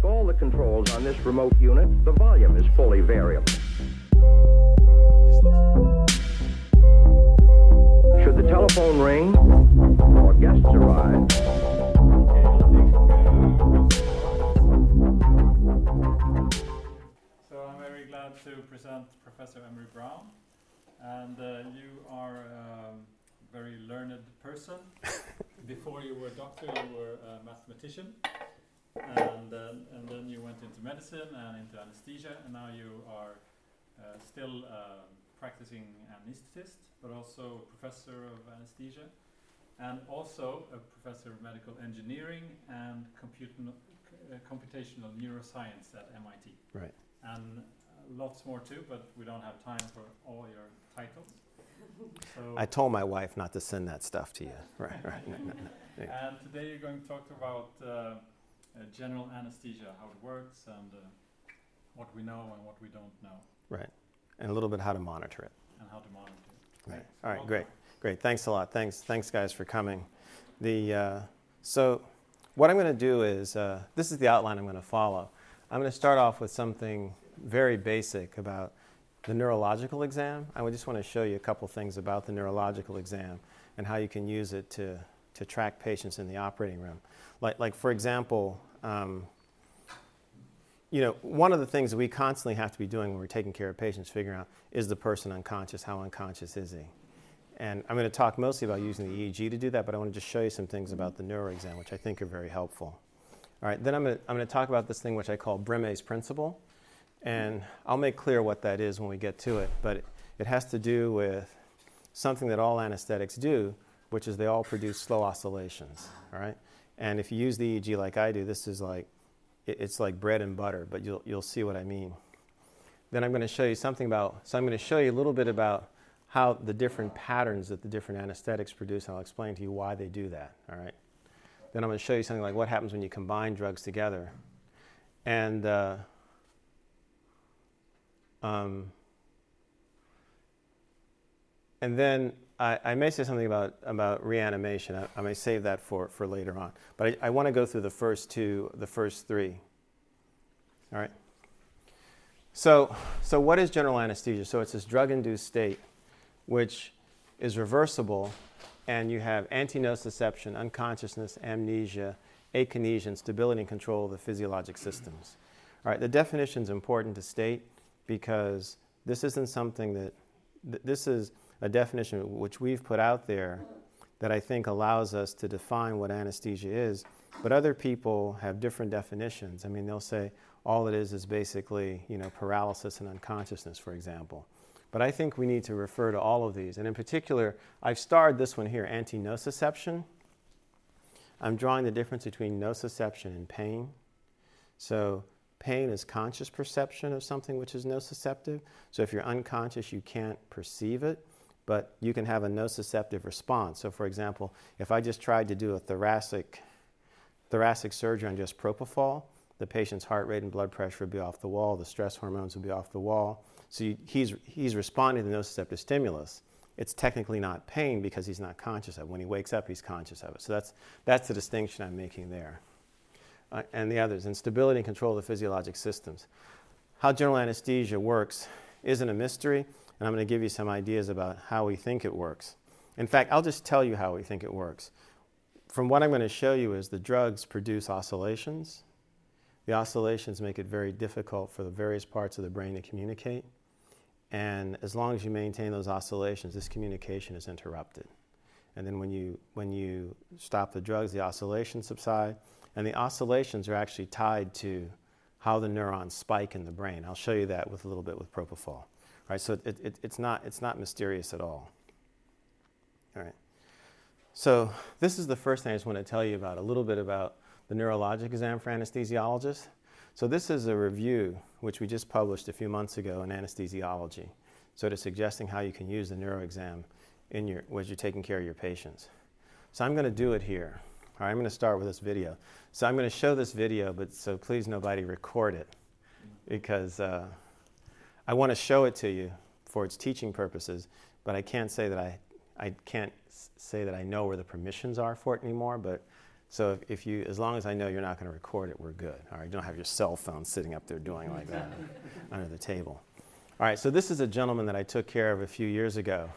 Like all the controls on this remote unit, the volume is fully variable. Should the telephone ring or guests arrive, so I'm very glad to present Professor Emery Brown, and you are a very learned person. Before you were a doctor, you were a mathematician, and then you went into medicine and into anesthesia, and now you are still practicing anesthetist, but also a professor of anesthesia, and also a professor of medical engineering and computational neuroscience at MIT. Right. And lots more too, but we don't have time for all your titles. So I told my wife not to send that stuff to you. Right. No. And today you're going to talk about general anesthesia, how it works, and what we know and what we don't know. Right. And a little bit how to monitor it. Right. All right, great. Thanks a lot. Thanks guys for coming. So what I'm going to do is, this is the outline I'm going to follow. I'm going to start off with something very basic about the neurological exam. I just want to show you a couple things about the neurological exam and how you can use it to track patients in the operating room. Like for example, one of the things that we constantly have to be doing when we're taking care of patients, figuring out, is the person unconscious? How unconscious is he? And I'm going to talk mostly about using the EEG to do that, but I want to just show you some things about the neuro exam, which I think are very helpful. All right, then I'm going to talk about this thing which I call Breme's principle, and I'll make clear what that is when we get to it, but it has to do with something that all anesthetics do, which is they all produce slow oscillations, all right? And if you use the EEG like I do, this is like, it's like bread and butter, but you'll see what I mean. Then I'm going to show you a little bit about how the different patterns that the different anesthetics produce, and I'll explain to you why they do that, all right? Then I'm going to show you something like what happens when you combine drugs together. And then I may say something about reanimation. I may save that for later on. But I want to go through the first three. All right. So what is general anesthesia? So it's this drug-induced state, which is reversible, and you have antinociception, unconsciousness, amnesia, akinesia, and stability and control of the physiologic systems. All right. The definition is important to state because this isn't something that this is a definition which we've put out there that I think allows us to define what anesthesia is, but other people have different definitions. I mean, they'll say all it is basically, paralysis and unconsciousness, for example. But I think we need to refer to all of these. And in particular, I've starred this one here, antinociception. I'm drawing the difference between nociception and pain. So pain is conscious perception of something which is nociceptive. So if you're unconscious, you can't perceive it, but you can have a nociceptive response. So for example, if I just tried to do a thoracic surgery on just propofol, the patient's heart rate and blood pressure would be off the wall, the stress hormones would be off the wall. So he's responding to the nociceptive stimulus. It's technically not pain because he's not conscious of it. When he wakes up, he's conscious of it. So that's the distinction I'm making there. And the others, instability and control of the physiologic systems. How general anesthesia works isn't a mystery. And I'm going to give you some ideas about how we think it works. In fact, I'll just tell you how we think it works. From what I'm going to show you is the drugs produce oscillations. The oscillations make it very difficult for the various parts of the brain to communicate. And as long as you maintain those oscillations, this communication is interrupted. And then when you stop the drugs, the oscillations subside. And the oscillations are actually tied to how the neurons spike in the brain. I'll show you that with a little bit with propofol. Right, so it's not mysterious at all. All right. So this is the first thing I just want to tell you about, a little bit about the neurologic exam for anesthesiologists. So this is a review which we just published a few months ago in Anesthesiology, sort of suggesting how you can use the neuro exam as you're taking care of your patients. So I'm going to do it here. All right, I'm going to start with this video. So I'm going to show this video, but so please nobody record it because I want to show it to you for its teaching purposes, but I can't say that I know where the permissions are for it anymore, but So if you, as long as I know you're not going to record it, we're good. All right, you don't have your cell phone sitting up there doing like that under the table. All right, so this is a gentleman that I took care of a few years ago.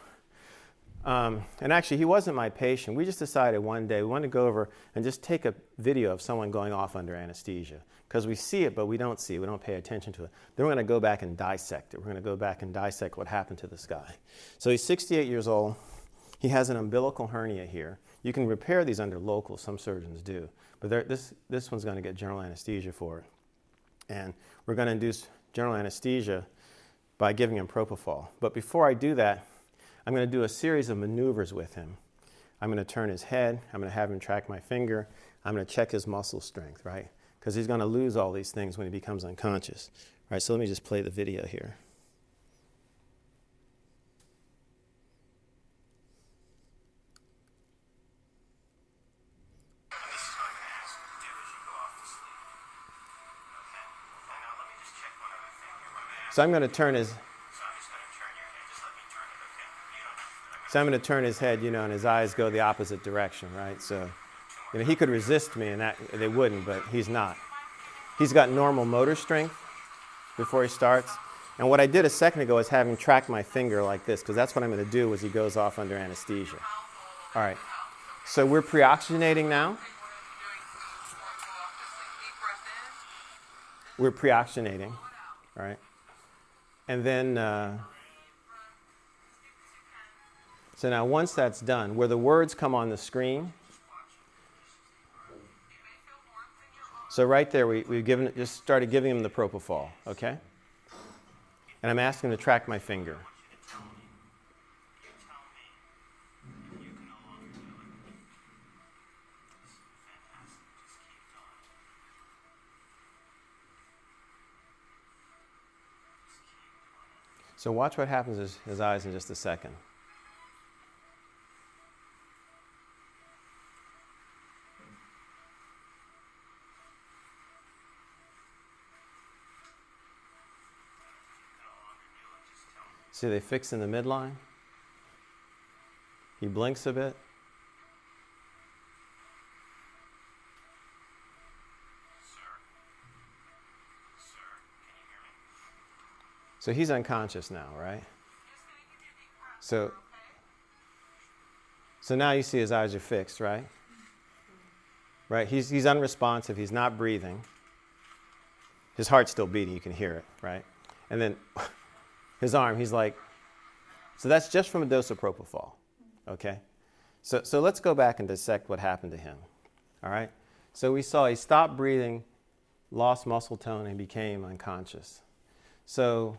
And actually, he wasn't my patient. We just decided one day we wanted to go over and just take a video of someone going off under anesthesia, because we see it, but we don't see it. We don't pay attention to it. Then we're going to go back and dissect it. We're going to go back and dissect what happened to this guy. So he's 68 years old. He has an umbilical hernia here. You can repair these under local. Some surgeons do. But this one's going to get general anesthesia for it. And we're going to induce general anesthesia by giving him propofol. But before I do that, I'm going to do a series of maneuvers with him. I'm going to turn his head. I'm going to have him track my finger. I'm going to check his muscle strength, right? Because he's going to lose all these things when he becomes unconscious. All right, so let me just play the video here. So I'm going to turn his... So I'm going to turn his head, you know, and his eyes go the opposite direction, right? So, you know, he could resist me, and that, they wouldn't, but he's not. He's got normal motor strength before he starts. And what I did a second ago is have him track my finger like this, because that's what I'm going to do as he goes off under anesthesia. All right. So we're pre-oxygenating now. We're pre-oxygenating, all right? And then... So now once that's done, where the words come on the screen, so right there just started giving him the propofol, okay? And I'm asking him to track my finger. So watch what happens to his eyes in just a second. See, they fix in the midline. He blinks a bit. Sir, can you hear me? So he's unconscious now, right? So now you see his eyes are fixed, right? Right, he's unresponsive. He's not breathing. His heart's still beating. You can hear it, right? And then... his arm, he's like, so that's just from a dose of propofol, okay? So let's go back and dissect what happened to him, all right? So we saw he stopped breathing, lost muscle tone, and became unconscious. So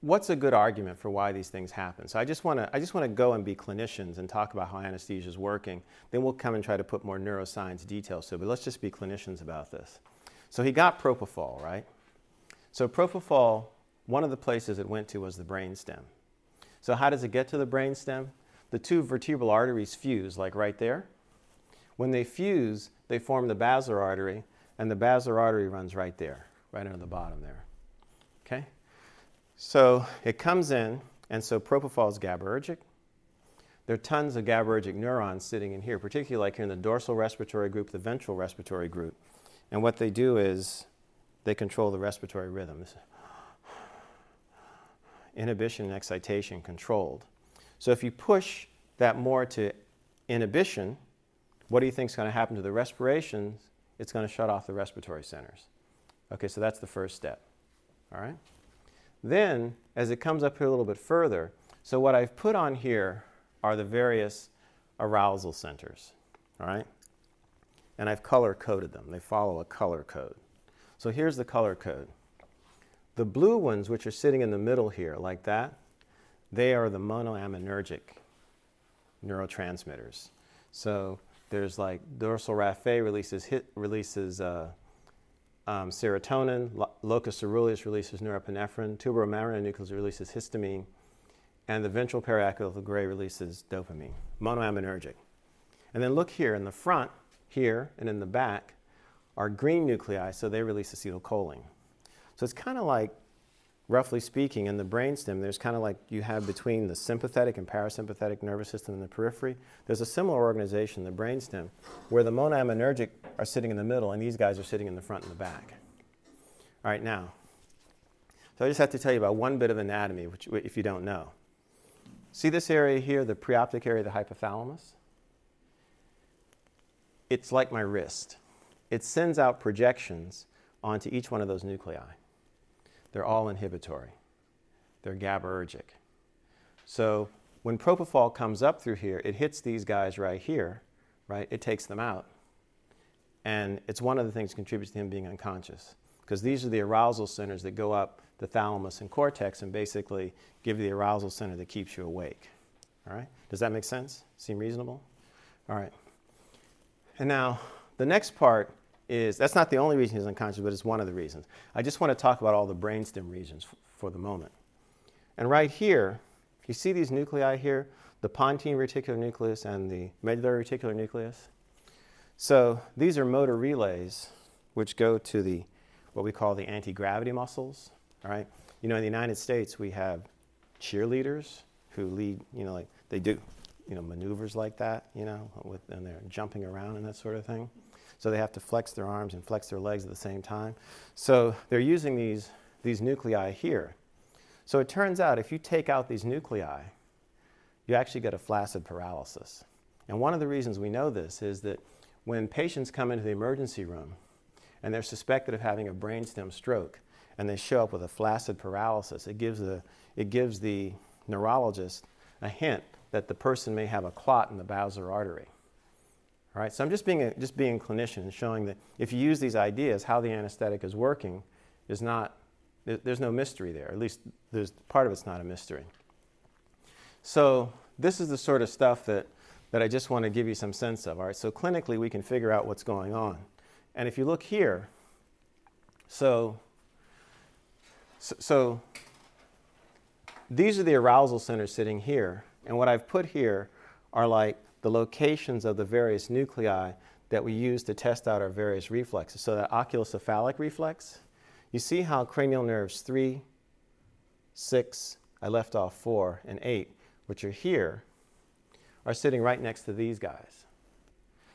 what's a good argument for why these things happen? So I just want to go and be clinicians and talk about how anesthesia is working. Then we'll come and try to put more neuroscience details to it, but let's just be clinicians about this. So he got propofol, right? So propofol... one of the places it went to was the brainstem. So how does it get to the brainstem? The two vertebral arteries fuse, like right there. When they fuse, they form the basilar artery, and the basilar artery runs right there, right under the bottom there. Okay? So it comes in, and so propofol is GABAergic. There are tons of GABAergic neurons sitting in here, particularly like here in the dorsal respiratory group, the ventral respiratory group. And what they do is they control the respiratory rhythm. Inhibition and excitation controlled. So if you push that more to inhibition, what do you think is going to happen to the respirations? It's going to shut off the respiratory centers. Okay, so that's the first step. All right? Then, as it comes up here a little bit further, so what I've put on here are the various arousal centers. All right? And I've color-coded them. They follow a color code. So here's the color code. The blue ones, which are sitting in the middle here, like that, they are the monoaminergic neurotransmitters. So there's like dorsal raphe releases serotonin, locus coeruleus releases norepinephrine, tuberoaminoglycans nucleus releases histamine, and the ventral periapical gray releases dopamine, monoaminergic. And then look here in the front, here, and in the back are green nuclei, so they release acetylcholine. So it's kind of like roughly speaking, in the brainstem, there's kind of like you have between the sympathetic and parasympathetic nervous system in the periphery. There's a similar organization, the brainstem, where the monoaminergic are sitting in the middle, and these guys are sitting in the front and the back. All right, now, so I just have to tell you about one bit of anatomy, which if you don't know. See this area here, the preoptic area, the hypothalamus? It's like my wrist. It sends out projections onto each one of those nuclei. They're all inhibitory. They're GABAergic. So when propofol comes up through here, it hits these guys right here, right? It takes them out. And it's one of the things that contributes to him being unconscious, because these are the arousal centers that go up the thalamus and cortex and basically give you the arousal center that keeps you awake. All right? Does that make sense? Seem reasonable? All right. And now the next part is, that's not the only reason he's unconscious, but it's one of the reasons. I just want to talk about all the brainstem regions for the moment. And right here, you see these nuclei here, the pontine reticular nucleus and the medullary reticular nucleus. So these are motor relays which go to the what we call the anti-gravity muscles, all right? You know, in the United States, we have cheerleaders who lead, you know, like they do, you know, maneuvers like that, you know, and they're jumping around and that sort of thing. So they have to flex their arms and flex their legs at the same time. So they're using these nuclei here. So it turns out if you take out these nuclei, you actually get a flaccid paralysis. And one of the reasons we know this is that when patients come into the emergency room, and they're suspected of having a brainstem stroke, and they show up with a flaccid paralysis, it gives the neurologist a hint that the person may have a clot in the basilar artery. All right, so I'm just being a clinician and showing that if you use these ideas, how the anesthetic is working is not, there's no mystery there. At least there's part of it's not a mystery. So this is the sort of stuff that I just want to give you some sense of. All right, so clinically we can figure out what's going on. And if you look here, so these are the arousal centers sitting here. And what I've put here are like the locations of the various nuclei that we use to test out our various reflexes. So that oculocephalic reflex, you see how cranial nerves 3, 6, I left off 4, and 8, which are here, are sitting right next to these guys.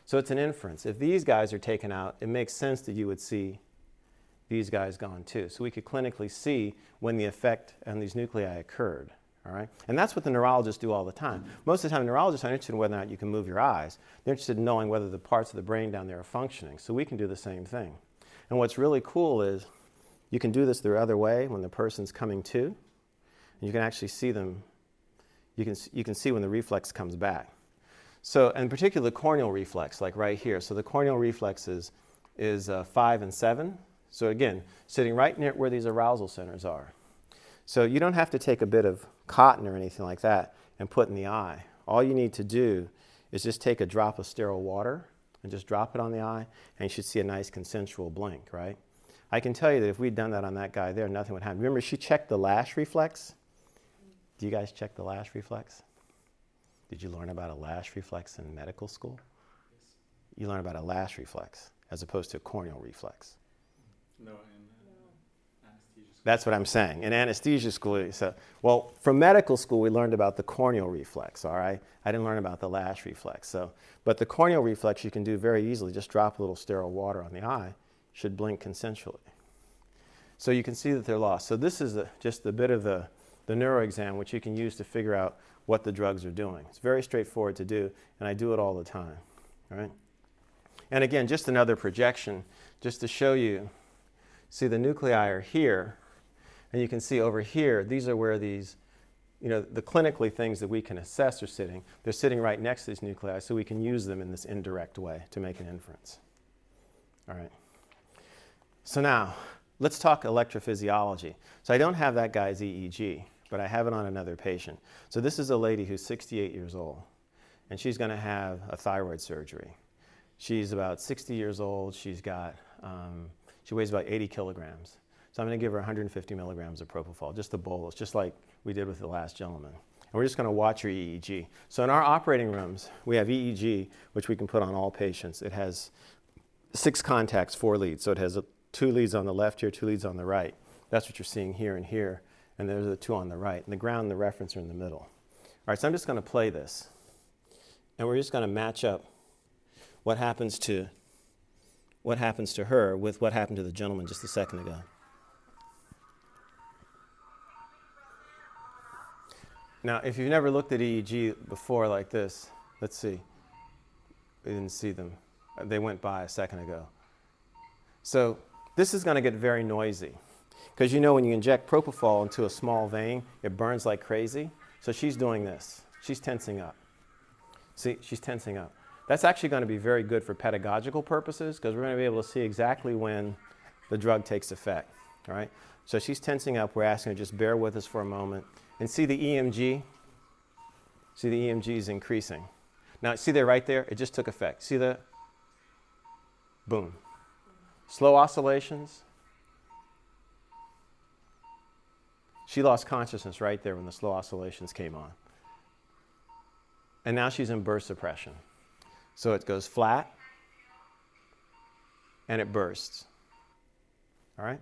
So it's an inference. If these guys are taken out, it makes sense that you would see these guys gone too. So we could clinically see when the effect on these nuclei occurred. All right? And that's what the neurologists do all the time. Most of the time, neurologists aren't interested in whether or not you can move your eyes. They're interested in knowing whether the parts of the brain down there are functioning. So we can do the same thing. And what's really cool is you can do this the other way when the person's coming to, and you can actually see them. You can see when the reflex comes back. So, and particularly the corneal reflex, like right here. So the corneal reflex is 5 and 7. So again, sitting right near where these arousal centers are. So you don't have to take a bit of cotton or anything like that and put in the eye. All you need to do is just take a drop of sterile water and just drop it on the eye, and you should see a nice consensual blink, right? I can tell you that if we'd done that on that guy there, nothing would happen. Remember, she checked the lash reflex. Do you guys check the lash reflex? Did you learn about a lash reflex in medical school? Yes. You learn about a lash reflex as opposed to a corneal reflex. No, in anesthesia school. That's what I'm saying. In anesthesia school, well, from medical school, we learned about the corneal reflex, all right? I didn't learn about the lash reflex. But the corneal reflex you can do very easily. Just drop a little sterile water on the eye. Should blink consensually. So you can see that they're lost. So this is just a bit of the neuro exam, which you can use to figure out what the drugs are doing. It's very straightforward to do, and I do it all the time, all right? And again, just another projection, just to show you, see the nuclei are here, and you can see over here, these are where these, you know, the clinically things that we can assess are sitting. They're sitting right next to these nuclei, so we can use them in this indirect way to make an inference, all right? So now, let's talk electrophysiology. So I don't have that guy's EEG, but I have it on another patient. So this is a lady who's 68 years old, and she's going to have a thyroid surgery. She's about 60 years old. She's got, she weighs about 80 kilograms. So I'm going to give her 150 milligrams of propofol, just a bolus, just like we did with the last gentleman. And we're just going to watch her EEG. So in our operating rooms, we have EEG, which we can put on all patients. It has 6 contacts, 4 leads. So it has 2 leads on the left here, 2 leads on the right. That's what you're seeing here and here. And those are the two on the right. And the ground and the reference are in the middle. All right, so I'm just going to play this. And we're just going to match up what happens to her with what happened to the gentleman just a second ago. Now, if you've never looked at EEG before like this, let's see. We didn't see them. They went by a second ago. So this is going to get very noisy. Because you know when you inject propofol into a small vein, it burns like crazy. So she's doing this. She's tensing up. See, she's tensing up. That's actually going to be very good for pedagogical purposes because we're going to be able to see exactly when the drug takes effect. All right? So she's tensing up. We're asking her to just bear with us for a moment. And see the EMG? See the EMG is increasing. Now, see there right there? It just took effect. See the? Boom. Slow oscillations. She lost consciousness right there when the slow oscillations came on. And now she's in burst suppression. So it goes flat, and it bursts. All right?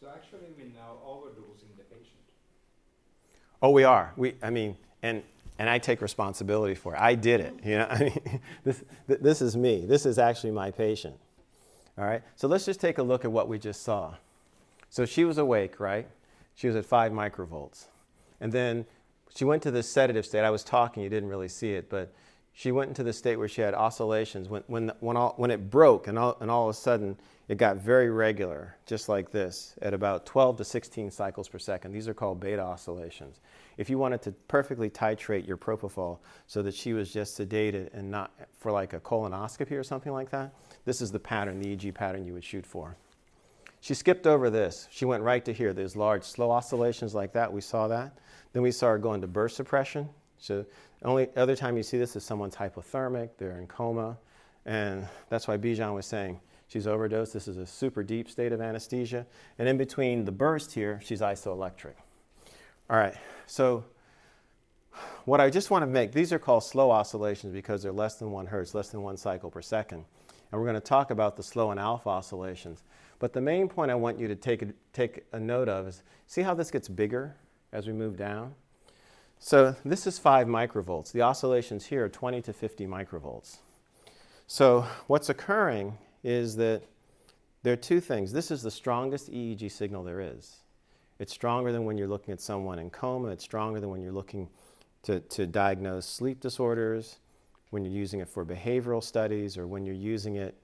So actually, we're now overdosing the patient. Oh, we are. And I take responsibility for it. I did it. You know, I mean, this is me. This is actually my patient. All right? So let's just take a look at what we just saw. So she was awake, right? She was at 5 microvolts. And then she went to this sedative state. I was talking. You didn't really see it. But she went into the state where she had oscillations. When it broke, and all of a sudden, it got very regular, just like this, at about 12 to 16 cycles per second. These are called beta oscillations. If you wanted to perfectly titrate your propofol so that she was just sedated and not for like a colonoscopy or something like that, this is the pattern, the EEG pattern you would shoot for. She skipped over this. She went right to here. There's large, slow oscillations like that. We saw that. Then we saw her go into burst suppression. So the only other time you see this is someone's hypothermic. They're in coma. And that's why Bijan was saying, she's overdosed. This is a super deep state of anesthesia. And in between the burst here, she's isoelectric. All right, so what I just want to make, these are called slow oscillations because they're less than 1 hertz, less than 1 cycle per second. And we're going to talk about the slow and alpha oscillations. But the main point I want you to take a note of is, see how this gets bigger as we move down? So this is 5 microvolts. The oscillations here are 20 to 50 microvolts. So what's occurring is that there are two things. This is the strongest EEG signal there is. It's stronger than when you're looking at someone in coma. It's stronger than when you're looking to diagnose sleep disorders, when you're using it for behavioral studies, or when you're using it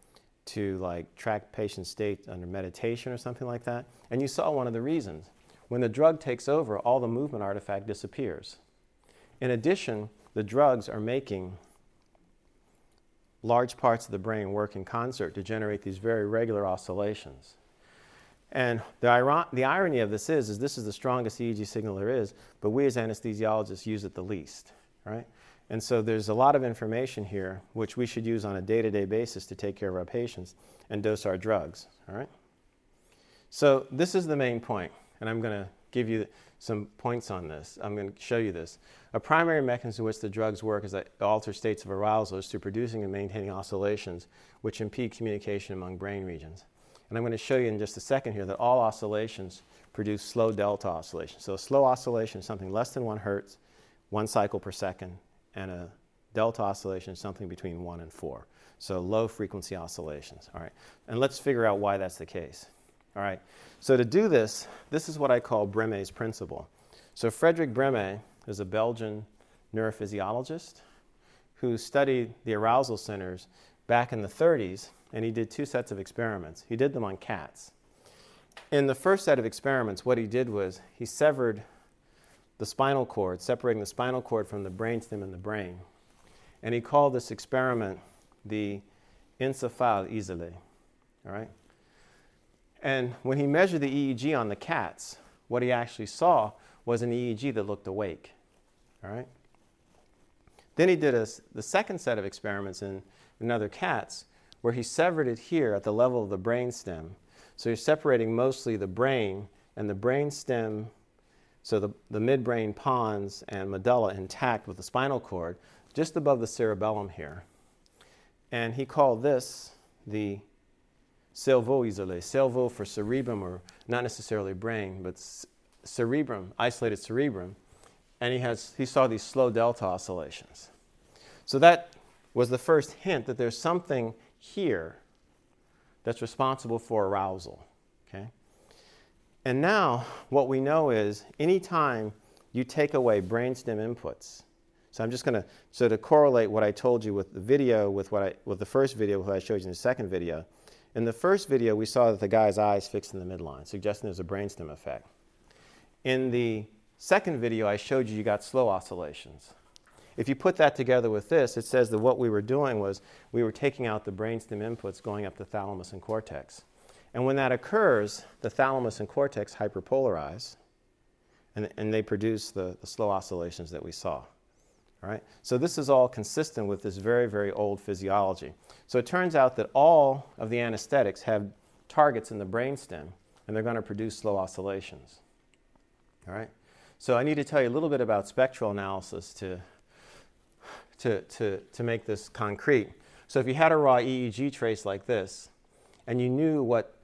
to like track patient state under meditation or something like that. And you saw one of the reasons. When the drug takes over, all the movement artifact disappears. In addition, the drugs are making large parts of the brain work in concert to generate these very regular oscillations. And the irony of this is this is the strongest EEG signal there is, but we as anesthesiologists use it the least, right? And so there's a lot of information here which we should use on a day-to-day basis to take care of our patients and dose our drugs, all right? So this is the main point, and I'm going to give you some points on this. I'm going to show you this. A primary mechanism in which the drugs work is that alter states of arousal is through producing and maintaining oscillations which impede communication among brain regions. And I'm going to show you in just a second here that all oscillations produce slow delta oscillations. So a slow oscillation is something less than 1 hertz, 1 cycle per second, and a delta oscillation is something between 1 and 4. So low frequency oscillations. All right. And let's figure out why that's the case. All right, so to do this, this is what I call Breme's principle. So Frederick Breme is a Belgian neurophysiologist who studied the arousal centers back in the 30s, and he did 2 sets of experiments. He did them on cats. In the first set of experiments, what he did was he severed the spinal cord, separating the spinal cord from the brainstem and the brain, and he called this experiment the encephale isolé, all right? And when he measured the EEG on the cats, what he actually saw was an EEG that looked awake, all right? Then he did the second set of experiments in other cats where he severed it here at the level of the brainstem. So you're separating mostly the brain and the brainstem, so the midbrain pons and medulla intact with the spinal cord, just above the cerebellum here. And he called this the Cerveau isolé. Cerveau for cerebrum, or not necessarily brain, but cerebrum, isolated cerebrum. And he saw these slow delta oscillations. So that was the first hint that there's something here that's responsible for arousal. Okay? And now what we know is anytime you take away brainstem inputs. So I'm just going to sort of correlate what I told you with the video with the first video, what I showed you in the second video. In the first video, we saw that the guy's eyes fixed in the midline, suggesting there's a brainstem effect. In the second video, I showed you got slow oscillations. If you put that together with this, it says that what we were doing was we were taking out the brainstem inputs going up the thalamus and cortex. And when that occurs, the thalamus and cortex hyperpolarize, and they produce the slow oscillations that we saw. All right? So this is all consistent with this very, very old physiology. So it turns out that all of the anesthetics have targets in the brainstem, and they're going to produce slow oscillations. All right? So I need to tell you a little bit about spectral analysis to make this concrete. So if you had a raw EEG trace like this, and you knew what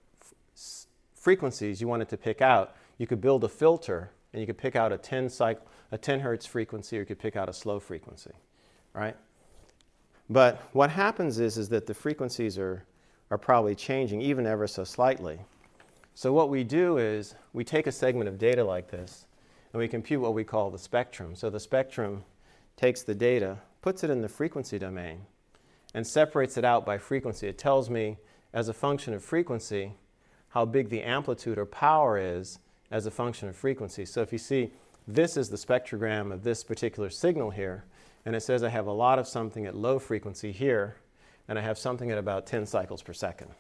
frequencies you wanted to pick out, you could build a filter, and you could pick out a 10 hertz frequency, or you could pick out a slow frequency, right? But what happens is that the frequencies are probably changing, even ever so slightly. So what we do is we take a segment of data like this, and we compute what we call the spectrum. So the spectrum takes the data, puts it in the frequency domain, and separates it out by frequency. It tells me, as a function of frequency, how big the amplitude or power is as a function of frequency. So if you see, this is the spectrogram of this particular signal here, and it says I have a lot of something at low frequency here, and I have something at about 10 cycles per second.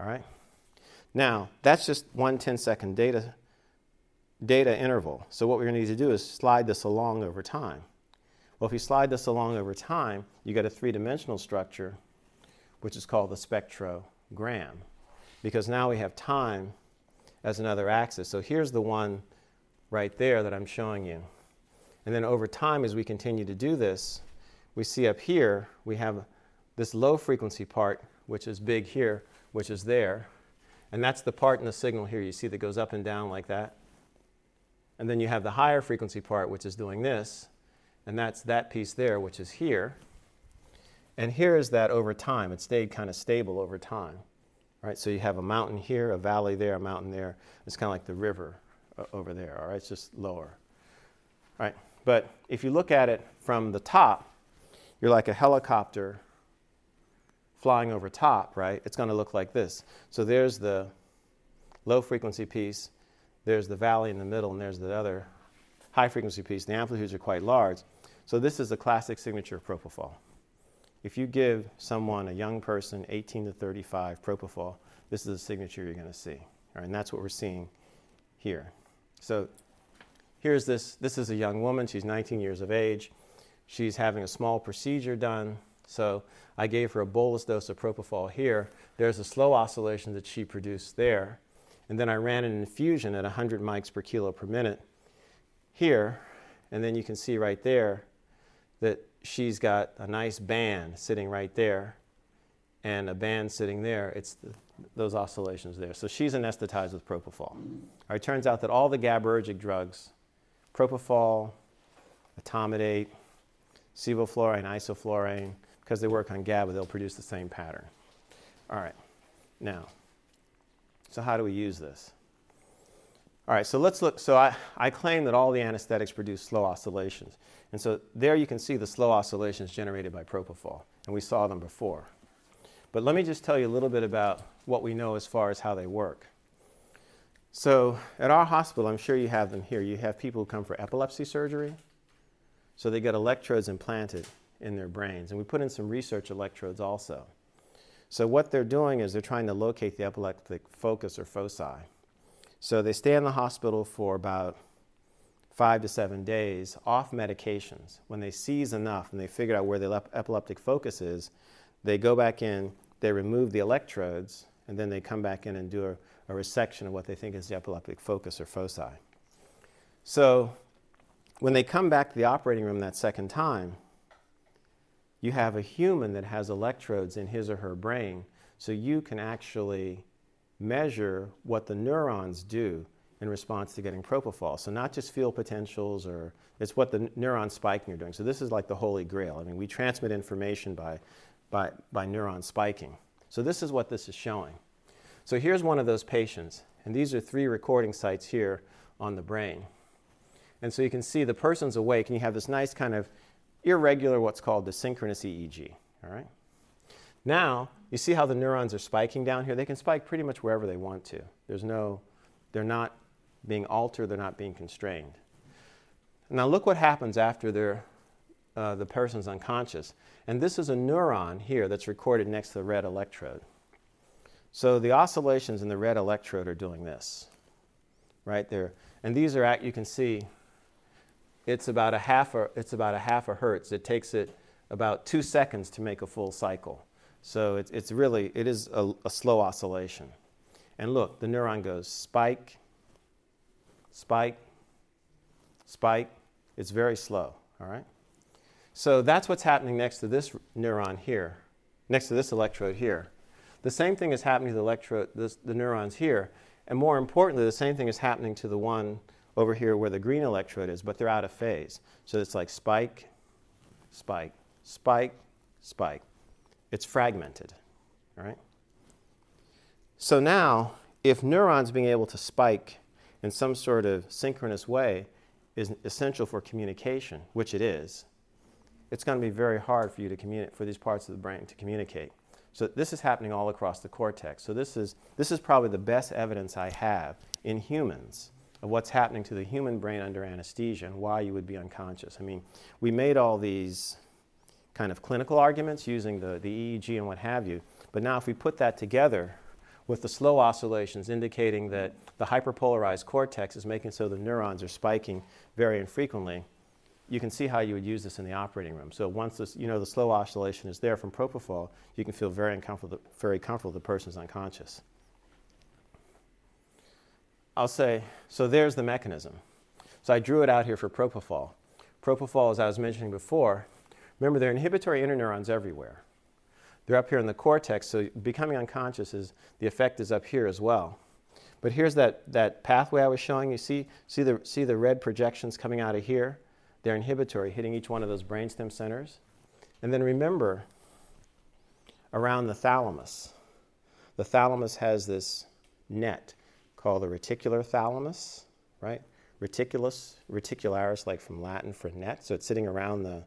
All right? Now, that's just one 10-second data interval. So what we're going to need to do is slide this along over time. Well, if you slide this along over time, you get a three-dimensional structure, which is called the spectrogram, because now we have time as another axis. So here's the one right there that I'm showing you. And then over time, as we continue to do this, we see up here, we have this low frequency part, which is big here, which is there. And that's the part in the signal here you see that goes up and down like that. And then you have the higher frequency part, which is doing this. And that's that piece there, which is here. And here is that over time. It stayed kind of stable over time. Right, so you have a mountain here, a valley there, a mountain there. It's kind of like the river over there. All right, it's just lower. All right, but if you look at it from the top, you're like a helicopter flying over top. Right, it's going to look like this. So there's the low frequency piece, there's the valley in the middle, and there's the other high frequency piece. The amplitudes are quite large. So this is the classic signature of propofol. If you give someone, a young person, 18 to 35, propofol, this is the signature you're going to see. All right, and that's what we're seeing here. So here's this. This is a young woman. She's 19 years of age. She's having a small procedure done. So I gave her a bolus dose of propofol here. There's a slow oscillation that she produced there. And then I ran an infusion at 100 mics per kilo per minute here. And then you can see right there that she's got a nice band sitting right there and a band sitting there. It's those oscillations there. So she's anesthetized with propofol. All right, it turns out that all the GABAergic drugs, propofol, etomidate, sevoflurane, isoflurane, because they work on GABA, they'll produce the same pattern. All right, now, so how do we use this? All right, so let's look. So I claim that all the anesthetics produce slow oscillations. And so there you can see the slow oscillations generated by propofol, and we saw them before. But let me just tell you a little bit about what we know as far as how they work. So at our hospital, I'm sure you have them here, you have people who come for epilepsy surgery. So they get electrodes implanted in their brains, and we put in some research electrodes also. So what they're doing is they're trying to locate the epileptic focus or foci. So they stay in the hospital for about 5 to 7 days off medications. When they seize enough and they figure out where the epileptic focus is, they go back in, they remove the electrodes, and then they come back in and do a resection of what they think is the epileptic focus or foci. So when they come back to the operating room that second time, you have a human that has electrodes in his or her brain So you can actually measure what the neurons do in response to getting propofol. So not just field potentials, or it's what the neuron spiking are doing. So this is like the holy grail. I mean, we transmit information by neuron spiking. So this is what this is showing. So here's one of those patients, and these are three recording sites here on the brain. And so you can see the person's awake, and you have this nice kind of irregular, what's called the synchronous EEG, all right? Now, you see how the neurons are spiking down here? They can spike pretty much wherever they want to. They're not being altered, they're not being constrained. Now look what happens after the person's unconscious. And this is a neuron here that's recorded next to the red electrode. So the oscillations in the red electrode are doing this, right there. And these are, you can see, it's about a half a hertz. It takes it about 2 seconds to make a full cycle. So it is a slow oscillation. And look, the neuron goes spike, spike, spike. It's very slow, all right? So that's what's happening next to this neuron here, next to this electrode here. The same thing is happening to the the neurons here. And more importantly, the same thing is happening to the one over here where the green electrode is, but they're out of phase. So it's like spike, spike, spike, spike. It's fragmented, all right? So now, if neurons being able to spike in some sort of synchronous way is essential for communication, which it is, it's going to be very hard for you to communicate, for these parts of the brain to communicate. So this is happening all across the cortex. So this is probably the best evidence I have in humans of what's happening to the human brain under anesthesia and why you would be unconscious. I mean, we made all these kind of clinical arguments using the EEG and what have you, but now if we put that together with the slow oscillations indicating that the hyperpolarized cortex is making so the neurons are spiking very infrequently, you can see how you would use this in the operating room. So once this, the slow oscillation is there from propofol, you can feel very comfortable the person's unconscious. I'll say, so there's the mechanism. So I drew it out here for propofol. Propofol, as I was mentioning before, remember they're inhibitory interneurons everywhere. They're up here in the cortex, so becoming unconscious the effect is up here as well. But here's that pathway I was showing. You see the red projections coming out of here. They're inhibitory, hitting each one of those brainstem centers. And then remember, around the thalamus has this net called the reticular thalamus, right? Reticulus, reticularis, like from Latin for net. So it's sitting around the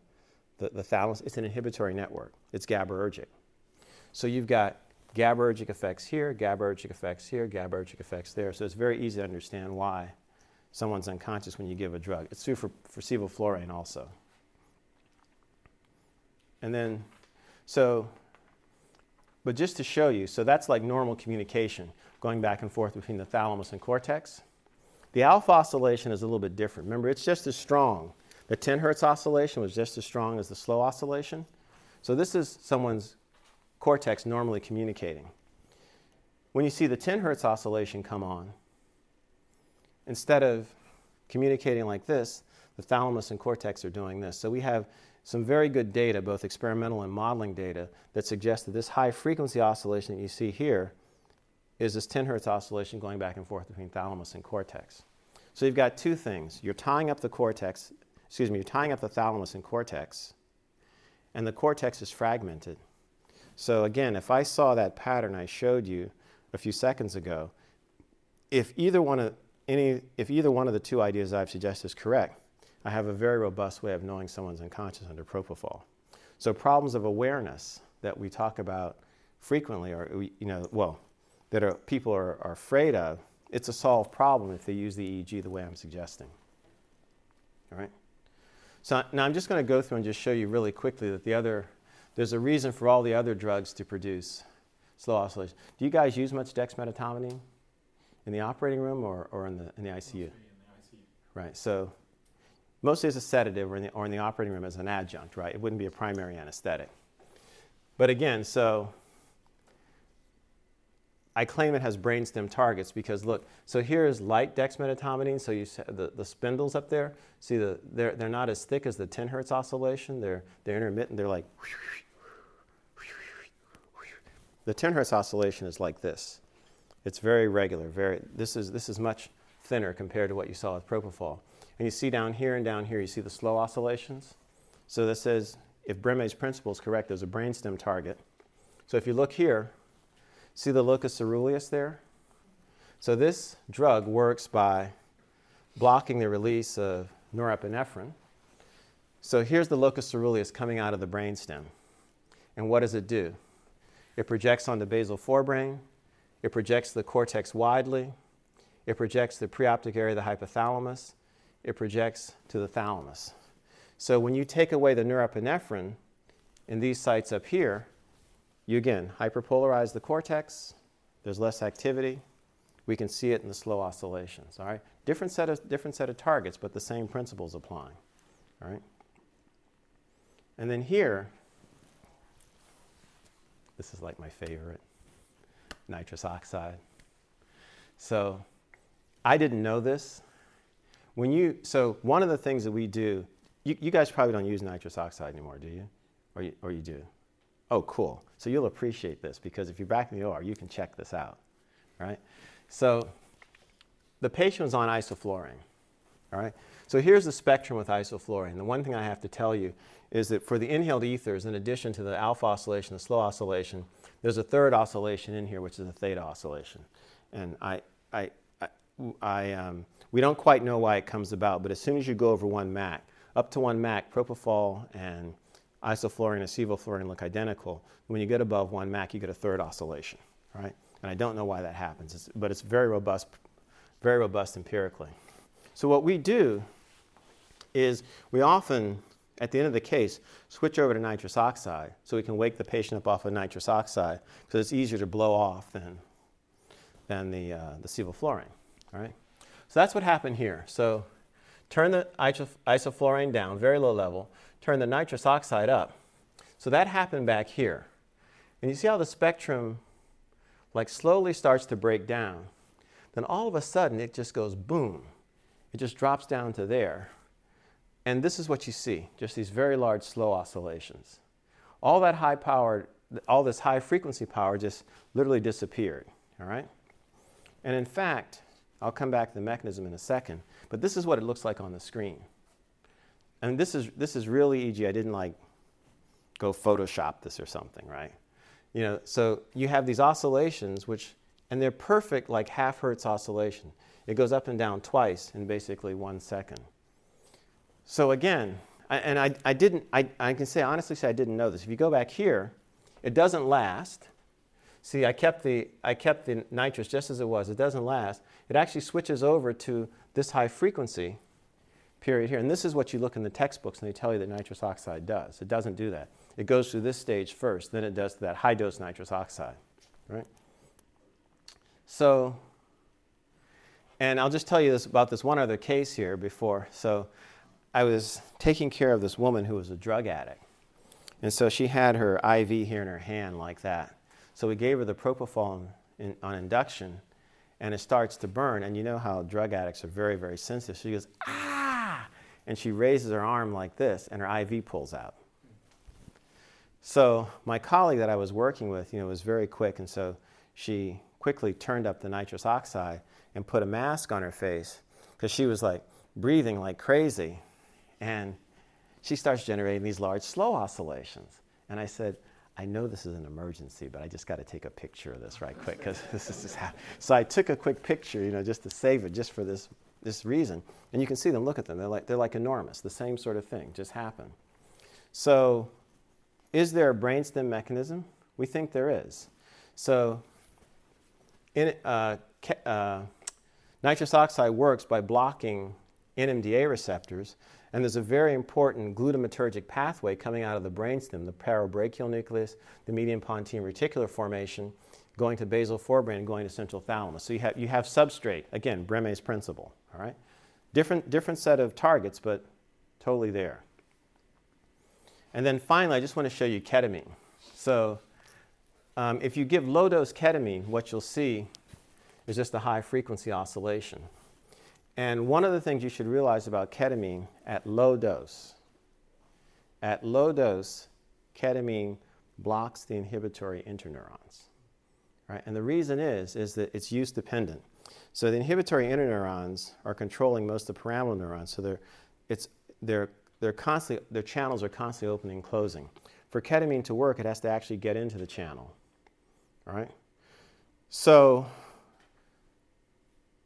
thalamus. It's an inhibitory network. It's GABAergic. So you've got GABAergic effects here, GABAergic effects here, GABAergic effects there. So it's very easy to understand why someone's unconscious when you give a drug. It's true for sevoflurane also. And then, but just to show you, so that's like normal communication, going back and forth between the thalamus and cortex. The alpha oscillation is a little bit different. Remember, it's just as strong. The 10 hertz oscillation was just as strong as the slow oscillation. So this is someone's cortex normally communicating. When you see the 10 hertz oscillation come on, instead of communicating like this, the thalamus and cortex are doing this. So we have some very good data, both experimental and modeling data, that suggests that this high-frequency oscillation that you see here is this 10 hertz oscillation going back and forth between thalamus and cortex. So you've got two things. You're tying up you're tying up the thalamus and the cortex is fragmented. So again, if I saw that pattern I showed you a few seconds ago, if either one of the two ideas I've suggested is correct, I have a very robust way of knowing someone's unconscious under propofol. So problems of awareness that we talk about frequently, people are afraid of, it's a solved problem if they use the EEG the way I'm suggesting. All right? So now I'm just going to go through and just show you really quickly that there's a reason for all the other drugs to produce slow oscillation. Do you guys use much dexmedetomidine? In the operating room or in the ICU? In the ICU. Right, so mostly as a sedative or in the operating room as an adjunct, right? It wouldn't be a primary anesthetic. But again, so I claim it has brainstem targets because look, so here is light dexmedetomidine, so you see the spindles up there, see they're not as thick as the 10 hertz oscillation, they're intermittent, they're like The 10 hertz oscillation is like this. It's very regular. This is much thinner compared to what you saw with propofol. And you see down here and down here, you see the slow oscillations. So this says, if Breme's principle is correct, there's a brainstem target. So if you look here, see the locus coeruleus there? So this drug works by blocking the release of norepinephrine. So here's the locus coeruleus coming out of the brainstem. And what does it do? It projects on the basal forebrain. It projects the cortex widely. It projects the preoptic area, the hypothalamus. It projects to the thalamus. So when you take away the norepinephrine in these sites up here, you again hyperpolarize the cortex. There's less activity. We can see it in the slow oscillations. All right? Different set of targets, but the same principles applying. All right? And then here, this is like my favorite, nitrous oxide. So I didn't know this. So one of the things that we do, you guys probably don't use nitrous oxide anymore, do you? Or you do? Oh, cool. So you'll appreciate this, because if you're back in the OR, you can check this out, right? So the patient was on isoflurane, all right? So here's the spectrum with isoflurane. The one thing I have to tell you is that for the inhaled ethers, in addition to the alpha oscillation, the slow oscillation, there's a third oscillation in here, which is a theta oscillation. And we don't quite know why it comes about, but as soon as you go over 1 MAC, up to 1 MAC, propofol and isoflurane and sevoflurane look identical. When you get above 1 MAC, you get a third oscillation, right? And I don't know why that happens, but it's very robust empirically. So what we do is we often, at the end of the case, switch over to nitrous oxide so we can wake the patient up off of nitrous oxide, because it's easier to blow off than the sevoflurane, all right? So that's what happened here. So turn the isoflurane down, very low level, turn the nitrous oxide up. So that happened back here. And you see how the spectrum like slowly starts to break down. Then all of a sudden it just goes boom. It just drops down to there. And this is what you see, just these very large slow oscillations. All that high power, all this high frequency power just literally disappeared, all right? And in fact, I'll come back to the mechanism in a second, but this is what it looks like on the screen. And this is real EEG. I didn't like go Photoshop this or something, right? You know, so you have these oscillations, and they're perfect, like half hertz oscillation. It goes up and down twice in basically 1 second. So again, I can say honestly, I didn't know this. If you go back here, it doesn't last. See, I kept the nitrous just as it was. It doesn't last. It actually switches over to this high frequency period here. And this is what you look in the textbooks, and they tell you that nitrous oxide does. It doesn't do that. It goes through this stage first, then it does that high dose nitrous oxide, right? So, and I'll just tell you about this one other case here before. So I was taking care of this woman who was a drug addict. And so she had her IV here in her hand like that. So we gave her the propofol on induction, and it starts to burn. And you know how drug addicts are very, very sensitive. She goes, ah! And she raises her arm like this, and her IV pulls out. So my colleague that I was working with, was very quick, and so she quickly turned up the nitrous oxide and put a mask on her face, because she was like breathing like crazy. And she starts generating these large slow oscillations. And I said, I know this is an emergency, but I just got to take a picture of this right quick, because this is just happening. So I took a quick picture, just to save it, just for this reason. And you can see them. Look at them. They're like enormous. The same sort of thing just happened. So, is there a brainstem mechanism? We think there is. So, nitrous oxide works by blocking NMDA receptors. And there's a very important glutamatergic pathway coming out of the brainstem, the parabrachial nucleus, the median pontine reticular formation, going to basal forebrain and going to central thalamus. So you have substrate, again, Breme's principle, all right? Different set of targets, but totally there. And then finally, I just want to show you ketamine. So if you give low-dose ketamine, what you'll see is just a high-frequency oscillation. And one of the things you should realize about ketamine at low dose, ketamine blocks the inhibitory interneurons. right? And the reason is that it's use dependent. So the inhibitory interneurons are controlling most of the pyramidal neurons. So their channels are constantly opening and closing. For ketamine to work, it has to actually get into the channel, all right? So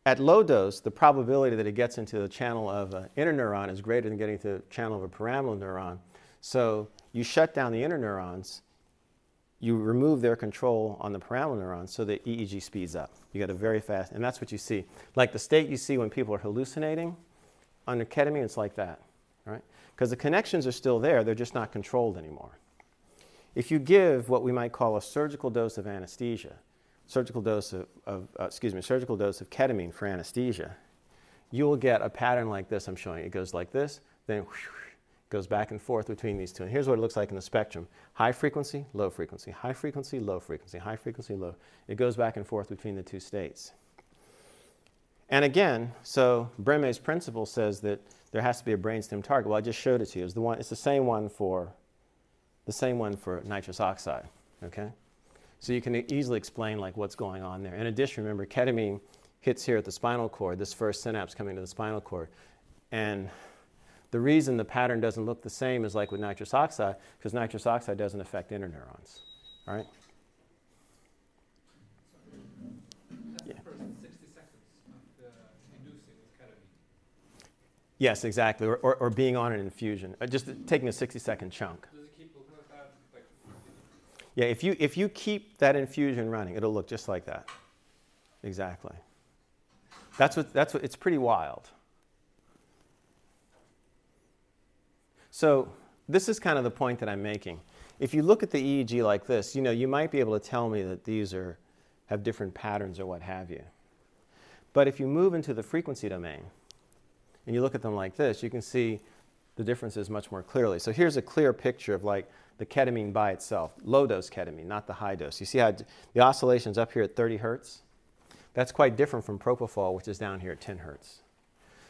at low dose, the probability that it gets into the channel of an interneuron is greater than getting to the channel of a pyramidal neuron. So you shut down the interneurons, you remove their control on the pyramidal neurons, so the EEG speeds up. You get a very fast, and that's what you see. Like the state you see when people are hallucinating, under ketamine it's like that, right? Because the connections are still there, they're just not controlled anymore. If you give what we might call a surgical dose of anesthesia, surgical dose of ketamine for anesthesia, you will get a pattern like this I'm showing you. It goes like this, then goes back and forth between these two. And here's what it looks like in the spectrum. High frequency, low frequency, high frequency, low frequency, high frequency, low. It goes back and forth between the two states. And again, so Breme's principle says that there has to be a brainstem target. Well, I just showed it to you. It's the same one for nitrous oxide, okay? So you can easily explain like what's going on there. In addition, remember, ketamine hits here at the spinal cord, this first synapse coming to the spinal cord. And the reason the pattern doesn't look the same is like with nitrous oxide, because nitrous oxide doesn't affect interneurons, all right? That's the first 60 seconds of inducing ketamine. Yes, exactly, or being on an infusion, just taking a 60-second chunk. Does it keep looking like that? Like, yeah, if you keep that infusion running, it'll look just like that. Exactly. That's what it's pretty wild. So this is kind of the point that I'm making. If you look at the EEG like this, you know, you might be able to tell me that these have different patterns or what have you. But if you move into the frequency domain and you look at them like this, you can see the differences much more clearly. So here's a clear picture of like the ketamine by itself, low dose ketamine, not the high dose. You see how the oscillations up here at 30 hertz? That's quite different from propofol, which is down here at 10 hertz.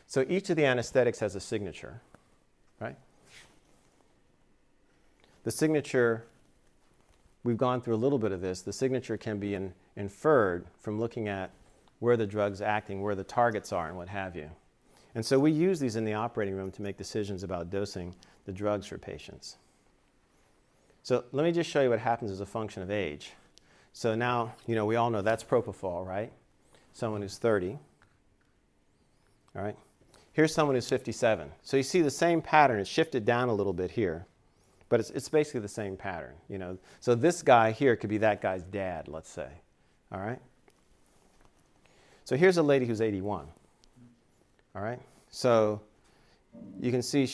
So each of the anesthetics has a signature, right? The signature, we've gone through a little bit of this, the signature can be inferred from looking at where the drug's acting, where the targets are, and what have you. And so we use these in the operating room to make decisions about dosing the drugs for patients. So let me just show you what happens as a function of age. So now, you know, we all know that's propofol, right? Someone who's 30, all right? Here's someone who's 57. So you see the same pattern, it's shifted down a little bit here. But it's basically the same pattern, you know. So this guy here could be that guy's dad, let's say, all right? So here's a lady who's 81, all right? So you can see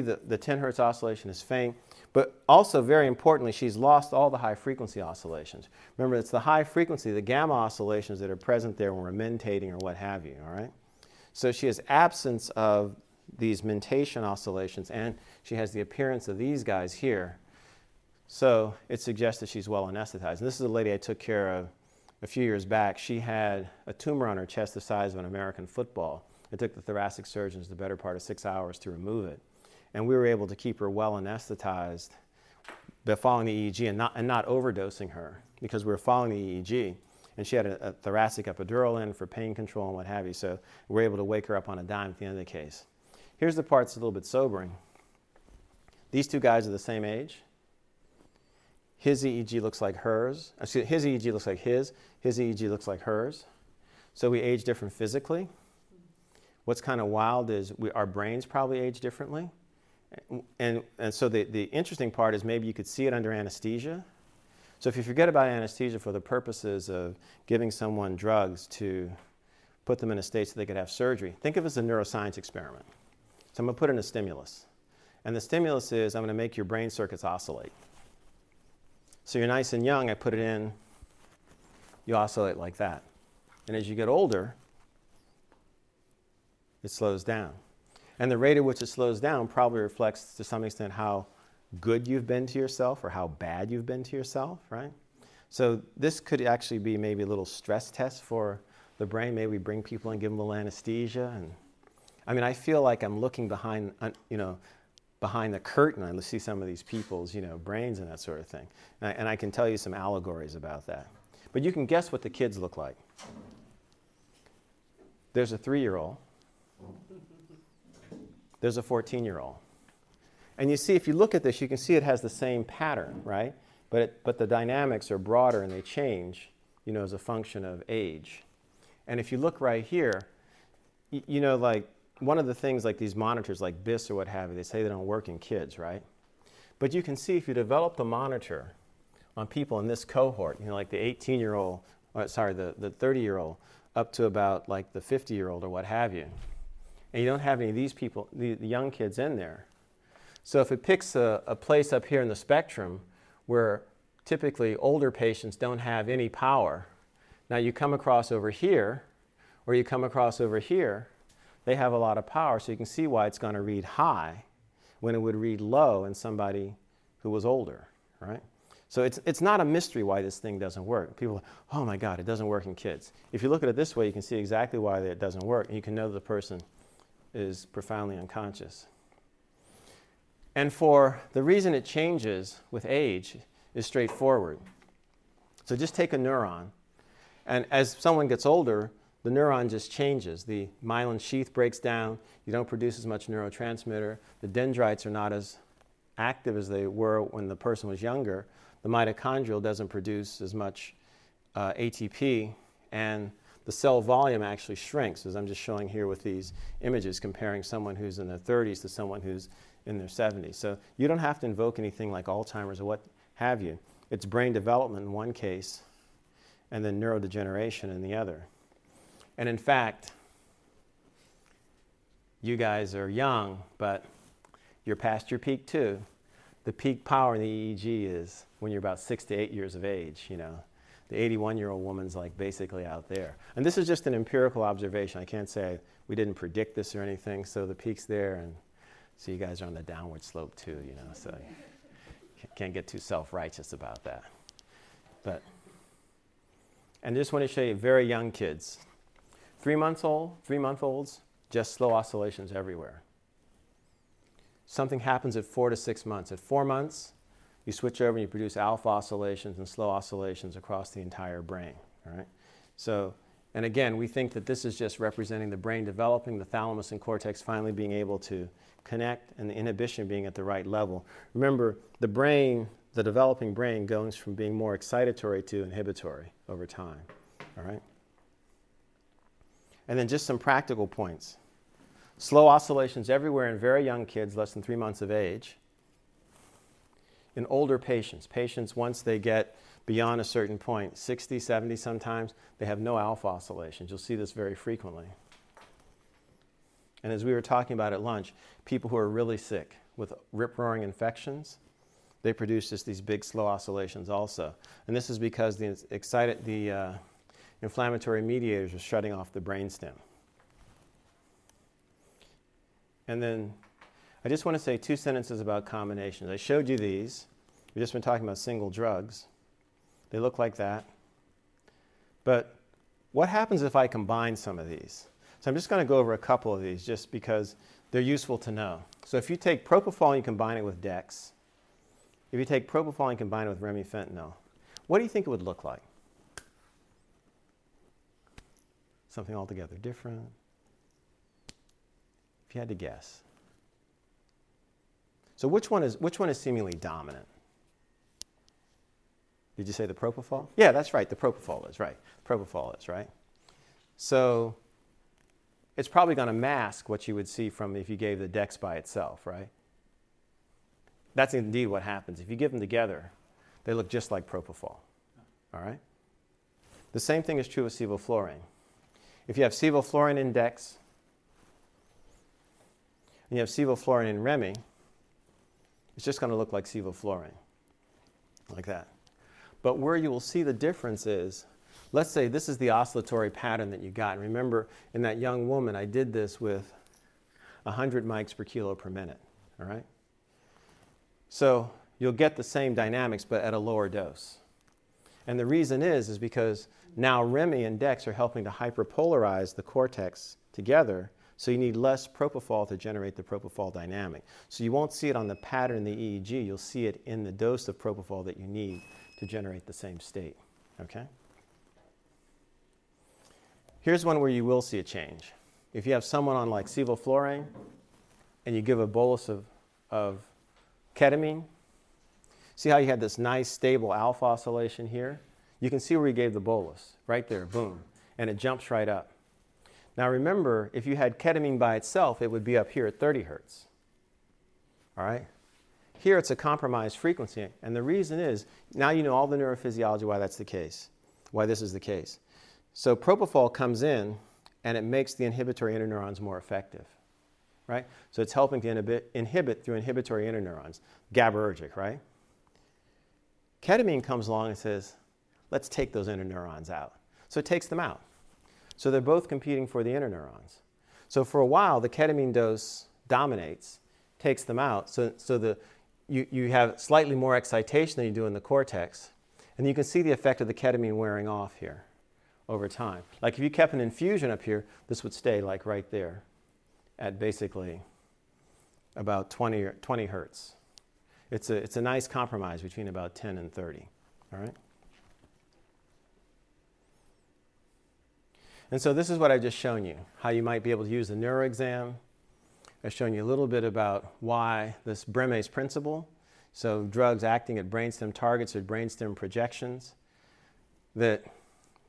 the 10 hertz oscillation is faint, but also very importantly, she's lost all the high frequency oscillations. Remember, it's the high frequency, the gamma oscillations that are present there when we're mentating or what have you, all right? So she has absence of these mentation oscillations, and she has the appearance of these guys here. So it suggests that she's well anesthetized. And this is a lady I took care of a few years back. She had a tumor on her chest the size of an American football. It took the thoracic surgeons the better part of 6 hours to remove it. And we were able to keep her well anesthetized by following the EEG and not overdosing her, because we were following the EEG. And she had a thoracic epidural in for pain control and what have you. So we were able to wake her up on a dime at the end of the case. Here's the part that's a little bit sobering. These two guys are the same age. His EEG looks like hers. Excuse me, his EEG looks like his. His EEG looks like hers. So we age different physically. What's kind of wild is our brains probably age differently. And so the interesting part is maybe you could see it under anesthesia. So if you forget about anesthesia for the purposes of giving someone drugs to put them in a state so they could have surgery, think of it as a neuroscience experiment. So I'm going to put in a stimulus. And the stimulus is I'm going to make your brain circuits oscillate. So you're nice and young, I put it in, you oscillate like that. And as you get older, it slows down. And the rate at which it slows down probably reflects to some extent how good you've been to yourself or how bad you've been to yourself, right? So this could actually be maybe a little stress test for the brain. Maybe we bring people and give them a little anesthesia. And I mean, I feel like I'm looking behind the curtain. I see some of these people's, you know, brains and that sort of thing. And I can tell you some allegories about that. But you can guess what the kids look like. There's a 3-year-old. There's a 14-year-old. And you see, if you look at this, you can see it has the same pattern, right? But the dynamics are broader and they change, you know, as a function of age. And if you look right here, you know, like one of the things like these monitors like BIS or what have you, they say they don't work in kids, right? But you can see if you develop the monitor on people in this cohort, you know, like the 18-year-old, the 30-year-old up to about like the 50-year-old or what have you. And you don't have any of these people, the young kids in there. So if it picks a place up here in the spectrum where typically older patients don't have any power, now you come across over here, or you come across over here, they have a lot of power, so you can see why it's going to read high when it would read low in somebody who was older, right? So it's not a mystery why this thing doesn't work. People are like, oh my God, it doesn't work in kids. If you look at it this way, you can see exactly why it doesn't work, and you can know the person is profoundly unconscious. And for the reason it changes with age is straightforward. So just take a neuron, and as someone gets older, the neuron just changes. The myelin sheath breaks down. You don't produce as much neurotransmitter. The dendrites are not as active as they were when the person was younger. The mitochondrial doesn't produce as much ATP, and the cell volume actually shrinks, as I'm just showing here with these images, comparing someone who's in their 30s to someone who's in their 70s. So you don't have to invoke anything like Alzheimer's or what have you. It's brain development in one case and then neurodegeneration in the other. And in fact, you guys are young, but you're past your peak too. The peak power in the EEG is when you're about 6 to 8 years of age, you know. The 81-year-old woman's like basically out there. And this is just an empirical observation. I can't say we didn't predict this or anything, so the peak's there, and so you guys are on the downward slope too, you know, so you can't get too self-righteous about that. But, and I just want to show you very young kids. 3-month-olds, just slow oscillations everywhere. Something happens at 4 to 6 months. At 4 months, you switch over and you produce alpha oscillations and slow oscillations across the entire brain, all right? So, and again, we think that this is just representing the brain developing, the thalamus and cortex finally being able to connect, and the inhibition being at the right level. Remember, the brain, the developing brain, goes from being more excitatory to inhibitory over time, all right? And then just some practical points. Slow oscillations everywhere in very young kids, less than 3 months of age. In older patients once they get beyond a certain point, 60, 70 sometimes, they have no alpha oscillations. You'll see this very frequently. And as we were talking about at lunch, people who are really sick with rip-roaring infections, they produce just these big slow oscillations also. And this is because the inflammatory mediators are shutting off the brainstem. And then I just want to say 2 sentences about combinations. I showed you these. We've just been talking about single drugs. They look like that. But what happens if I combine some of these? So I'm just going to go over a couple of these just because they're useful to know. So if you take propofol and you combine it with Dex, if you take propofol and combine it with remifentanil, what do you think it would look like? Something altogether different. If you had to guess. So which one is seemingly dominant? Did you say the propofol? Yeah, that's right. The propofol is right. So it's probably going to mask what you would see from if you gave the Dex by itself, right? That's indeed what happens. If you give them together, they look just like propofol. All right? The same thing is true with sevoflurane. If you have sevoflurane in Dex and you have sevoflurane in Remi, it's just going to look like sevoflurane, like that. But where you will see the difference is, let's say this is the oscillatory pattern that you got. And remember, in that young woman, I did this with 100 mics per kilo per minute, all right? So you'll get the same dynamics, but at a lower dose. And the reason is because now Remi and Dex are helping to hyperpolarize the cortex together, so you need less propofol to generate the propofol dynamic. So you won't see it on the pattern in the EEG. You'll see it in the dose of propofol that you need to generate the same state. Okay? Here's one where you will see a change. If you have someone on like sevoflurane and you give a bolus of ketamine, see how you had this nice stable alpha oscillation here? You can see where we gave the bolus, right there, boom, and it jumps right up. Now remember, if you had ketamine by itself, it would be up here at 30 hertz, all right? Here it's a compromised frequency, and the reason is, now you know all the neurophysiology why that's the case, why this is the case. So propofol comes in, and it makes the inhibitory interneurons more effective, right? So it's helping to inhibit through inhibitory interneurons, GABAergic, right? Ketamine comes along and says, let's take those interneurons out. So it takes them out. So they're both competing for the interneurons. So for a while, the ketamine dose dominates, takes them out, so you have slightly more excitation than you do in the cortex, and you can see the effect of the ketamine wearing off here over time. Like if you kept an infusion up here, this would stay like right there at basically about 20 hertz. It's a nice compromise between about 10 and 30, all right? And so this is what I've just shown you, how you might be able to use the neuroexam. I've shown you a little bit about why this Breme's principle, so drugs acting at brainstem targets or brainstem projections, that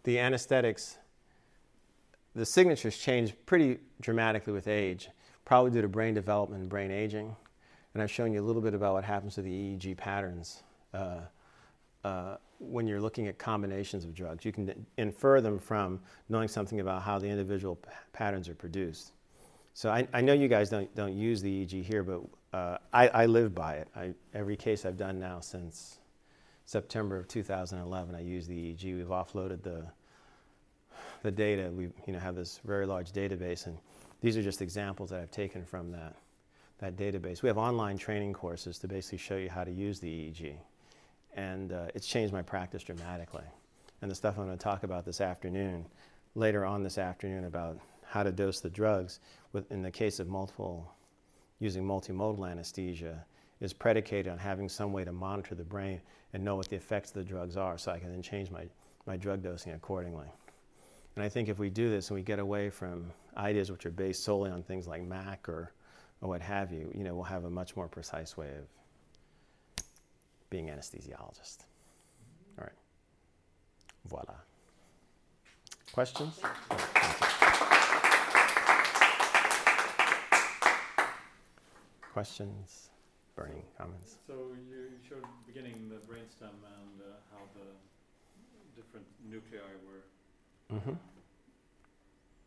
the anesthetics, the signatures change pretty dramatically with age, probably due to brain development and brain aging. And I've shown you a little bit about what happens to the EEG patterns when you're looking at combinations of drugs. You can infer them from knowing something about how the individual patterns are produced. So I know you guys don't use the EEG here, but I live by it. Every case I've done now since September of 2011, I use the EEG. We've offloaded the data. We have this very large database, and these are just examples that I've taken from that database. We have online training courses to basically show you how to use the EEG, and it's changed my practice dramatically. And the stuff I'm going to talk about this afternoon, later on this afternoon, about how to dose the drugs in the case of using multimodal anesthesia is predicated on having some way to monitor the brain and know what the effects of the drugs are, so I can then change my drug dosing accordingly. And I think if we do this and we get away from ideas which are based solely on things like MAC or what have you, we'll have a much more precise way of being an anesthesiologist. All right. Voila. Questions? Questions, burning comments. So you showed beginning the brainstem and how the different nuclei were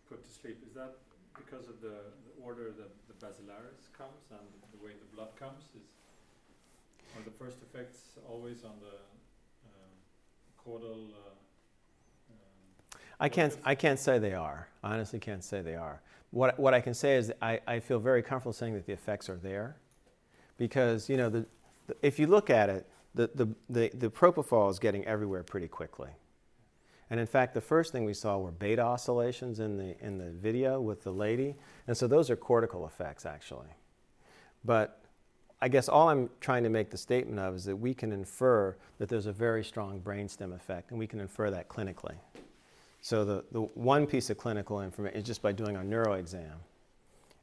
put to sleep. Is that because of the order that the basilaris comes and the way the blood comes? Are the first effects always on the caudal? I can't say they are. I honestly can't say they are. What I can say is that I feel very comfortable saying that the effects are there, because if you look at it, the propofol is getting everywhere pretty quickly, and in fact the first thing we saw were beta oscillations in the video with the lady, and so those are cortical effects actually. But I guess all I'm trying to make the statement of is that we can infer that there's a very strong brainstem effect, and we can infer that clinically. So the one piece of clinical information is just by doing our neuro exam.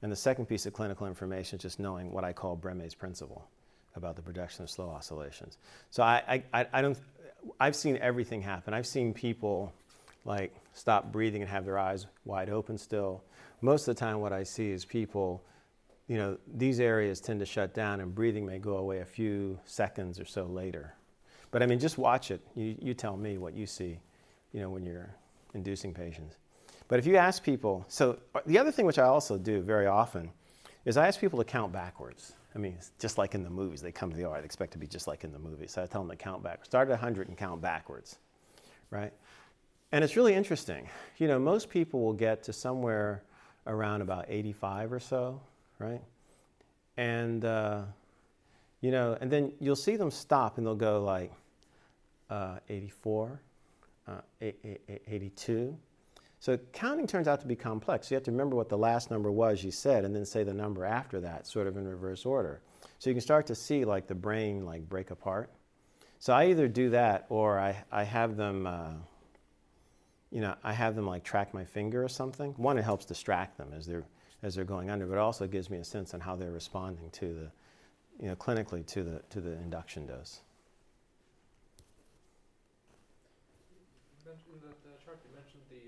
And the second piece of clinical information is just knowing what I call Breme's principle about the production of slow oscillations. So I've seen everything happen. I've seen people like stop breathing and have their eyes wide open still. Most of the time what I see is people, these areas tend to shut down and breathing may go away a few seconds or so later. But I mean, just watch it. You tell me what you see, when you're inducing patients. But if you ask people, so the other thing which I also do very often is I ask people to count backwards. I mean, it's just like in the movies. They come to the OR, they expect to be just like in the movies. So I tell them to count backwards. Start at 100 and count backwards, right? And it's really interesting. Most people will get to somewhere around about 85 or so, right? And, and then you'll see them stop and they'll go like 84. 82. So counting turns out to be complex. You have to remember what the last number was you said and then say the number after that, sort of in reverse order. So you can start to see like the brain like break apart. So I either do that or I have them you know, I have them like track my finger or something. One, it helps distract them as they're going under, but it also gives me a sense on how they're responding to the, you know, clinically to the induction dose. You mentioned in the chart, you mentioned the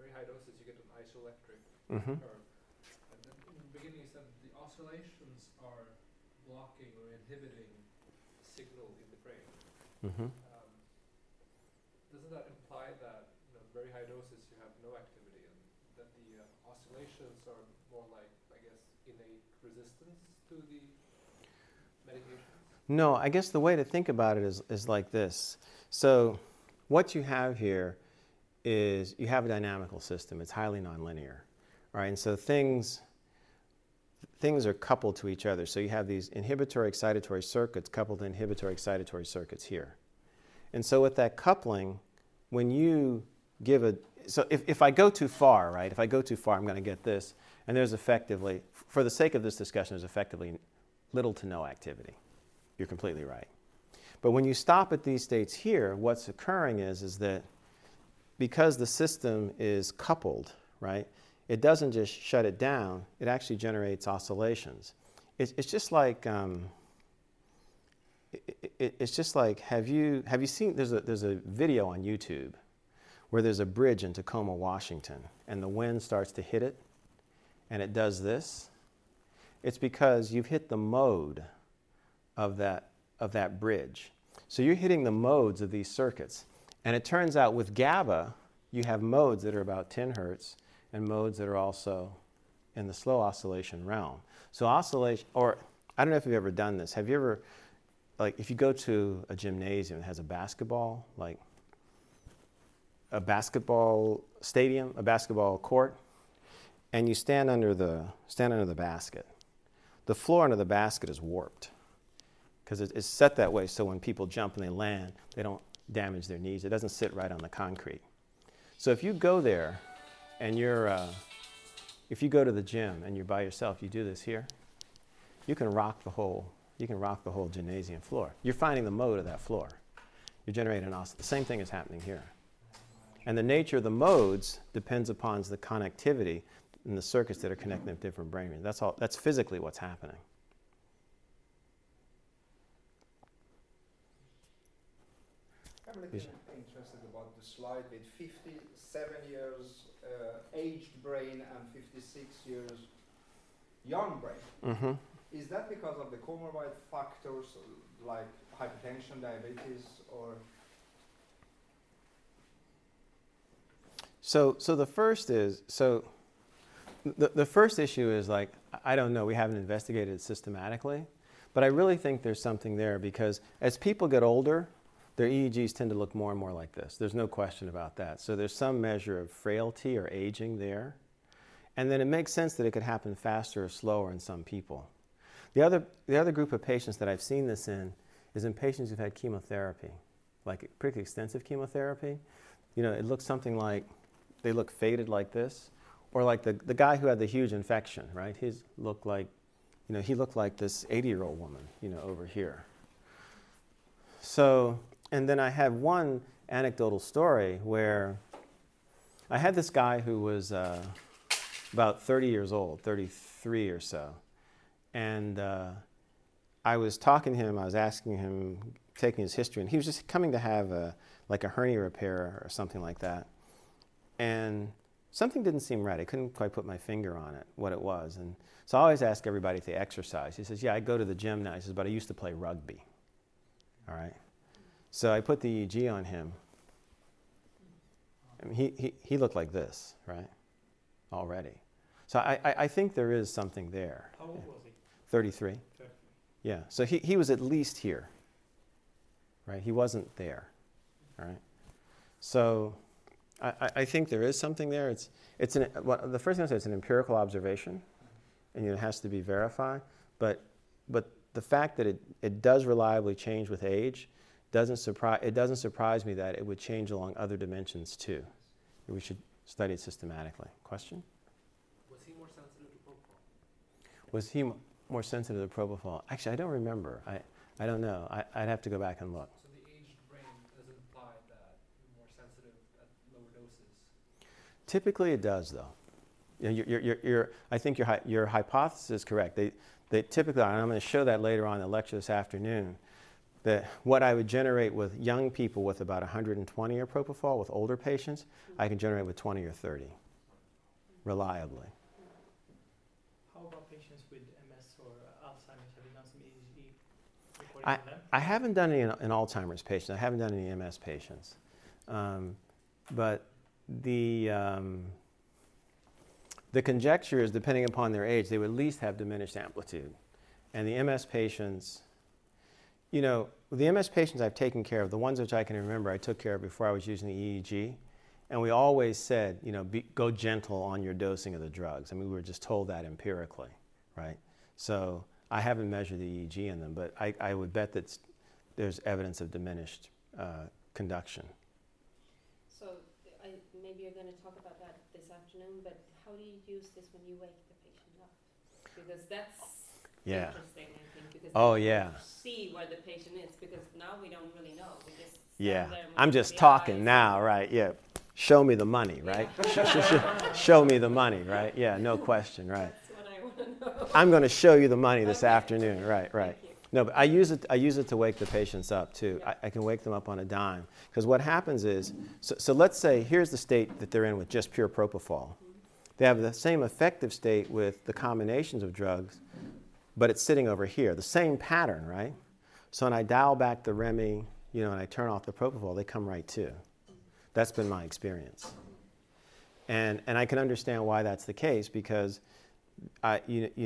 very high doses you get an isoelectric. Mm-hmm. In the beginning, you said the oscillations are blocking or inhibiting signal in the brain. Mm-hmm. Doesn't that imply that, you know, very high doses you have no activity, and that the oscillations are more like, I guess, innate resistance to the medication? No, I guess the way to think about it is like this. So what you have here is you have a dynamical system. It's highly nonlinear, right? And so things are coupled to each other. So you have these inhibitory excitatory circuits coupled to inhibitory excitatory circuits here. And so with that coupling, when you give a, so if I go too far, right, if I go too far, I'm going to get this. And there's effectively, for the sake of this discussion, there's effectively little to no activity. You're completely right. But when you stop at these states here, what's occurring is that because the system is coupled, right, it doesn't just shut it down. It actually generates oscillations. It's just like... It's just like, have you seen, there's a video on YouTube where there's a bridge in Tacoma, Washington, and the wind starts to hit it, and it does this. It's because you've hit the mode of that bridge. So you're hitting the modes of these circuits. And it turns out with GABA, you have modes that are about 10 hertz and modes that are also in the slow oscillation realm. So oscillation, or I don't know if you've ever done this. Have you ever... Like if you go to a gymnasium that has a basketball court, and you stand under the basket, the floor under the basket is warped because it's set that way so when people jump and they land, they don't damage their knees. It doesn't sit right on the concrete. So if you go there and if you go to the gym and you're by yourself, you do this here, you can rock the whole. You can rock the whole gymnasium floor. You're finding the mode of that floor. You're generating an oscillation. The same thing is happening here. And the nature of the modes depends upon the connectivity and the circuits that are connecting with different brain regions. That's all. That's physically what's happening. I'm really interested about the slide with 57 years aged brain and 56 years young brain. Mm-hmm. Is that because of the comorbid factors like hypertension, diabetes, or? So the first is, the first issue is like, I don't know, we haven't investigated it systematically, but I really think there's something there because as people get older, their EEGs tend to look more and more like this. There's no question about that. So there's some measure of frailty or aging there. And then it makes sense that it could happen faster or slower in some people. The other group of patients that I've seen this in is in patients who've had chemotherapy, like pretty extensive chemotherapy. You know, it looks something like they look faded like this, or like the guy who had the huge infection, right? His looked like, you know, he looked like this 80-year-old woman, you know, over here. So, and then I had one anecdotal story where I had this guy who was about 30 years old, 33 or so. And I was talking to him, I was asking him, taking his history, and he was just coming to have a hernia repair or something like that. And something didn't seem right. I couldn't quite put my finger on it, what it was. And so I always ask everybody if they exercise. He says, yeah, I go to the gym now. He says, but I used to play rugby, all right? So I put the EEG on him. I mean, he looked like this, right, already. So I think there is something there. How old was he? 33. Yeah. So he was at least here. Right? He wasn't there. All right. So I think there is something there. The first thing I say, it's an empirical observation, and it has to be verified. But the fact that it does reliably change with age doesn't surprise me that it would change along other dimensions too. We should study it systematically. Question? Was he more sensitive to propofol? Actually, I don't remember. I don't know. I'd have to go back and look. So the aged brain doesn't imply that you're more sensitive at lower Typically it does, though. I think your hypothesis is correct. They typically are, and I'm going to show that later on in the lecture this afternoon, that what I would generate with young people with about 120 or propofol, with older patients, I can generate with 20 or 30, reliably. How about patients with MS or Alzheimer's? Have you done some EEG recording on them? I haven't done any in Alzheimer's patients. I haven't done any MS patients. But the conjecture is, depending upon their age, they would at least have diminished amplitude. And the MS patients, you know, the MS patients I've taken care of, the ones which I can remember, I took care of before I was using the EEG. And we always said, you know, go gentle on your dosing of the drugs. I mean, we were just told that empirically, right? So I haven't measured the EEG in them, but I would bet that there's evidence of diminished conduction. So maybe you're going to talk about that this afternoon, but how do you use this when you wake the patient up? Because that's interesting, I think, because see where the patient is, because now we don't really know. We just I'm just talking now, right? Yeah. Show me the money, right? Show me the money, right? Yeah, no question, right? That's what I want to know. I'm going to show you the money this afternoon, right? No, but I use it to wake the patients up too. Yeah. I can wake them up on a dime, because what happens is, so let's say here's the state that they're in with just pure propofol. Mm-hmm. They have the same effective state with the combinations of drugs, but it's sitting over here, the same pattern, right? So when I dial back the REMI, you know, and I turn off the propofol, they come right to. That's been my experience. And I can understand why that's the case, because I'm not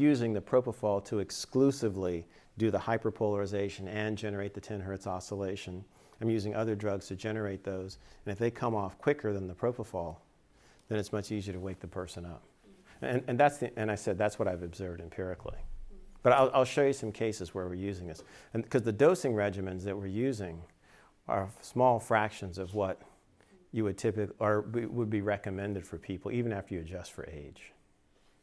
using the propofol to exclusively do the hyperpolarization and generate the 10 hertz oscillation. I'm using other drugs to generate those. And if they come off quicker than the propofol, then it's much easier to wake the person up. And that's what I've observed empirically. But I'll show you some cases where we're using this. And because the dosing regimens that we're using are small fractions of what you would typically, or would be recommended for people, even after you adjust for age.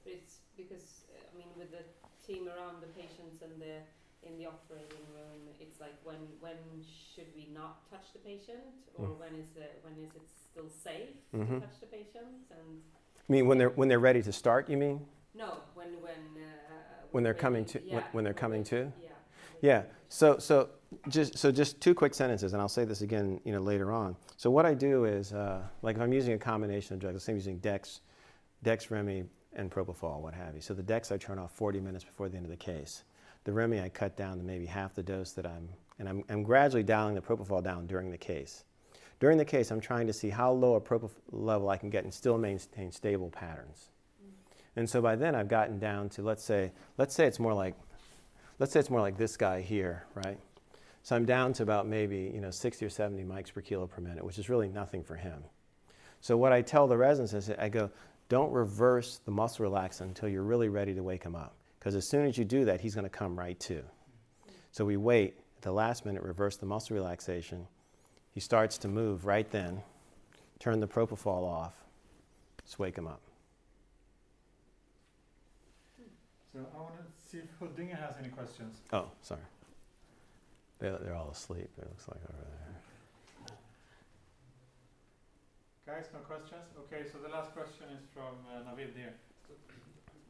But it's because, I mean, with the team around the patients and in the operating room, it's like when should we not touch the patient, or when is it still safe to touch the patient? And I mean, when they're ready to start, you mean? No, when they're coming to. Yeah. So just two quick sentences, and I'll say this again, you know, later on. So what I do is, like if I'm using a combination of drugs, let's say I'm using Dex, Remy, and propofol, what have you. So the Dex I turn off 40 minutes before the end of the case. The Remy I cut down to maybe half the dose that I'm gradually dialing the propofol down during the case. During the case, I'm trying to see how low a propofol level I can get and still maintain stable patterns. And so by then I've gotten down to, let's say it's more like this guy here, right? So I'm down to about maybe 60 or 70 mics per kilo per minute, which is really nothing for him. So what I tell the residents is, I go, don't reverse the muscle relaxant until you're really ready to wake him up, because as soon as you do that, he's going to come right to. So we wait at the last minute, reverse the muscle relaxation. He starts to move right then, turn the propofol off, just wake him up. So I want to see if Huddinge has any questions. Oh, sorry. They're all asleep, it looks like, over there. Guys, no questions? Okay, so the last question is from Navid here. So,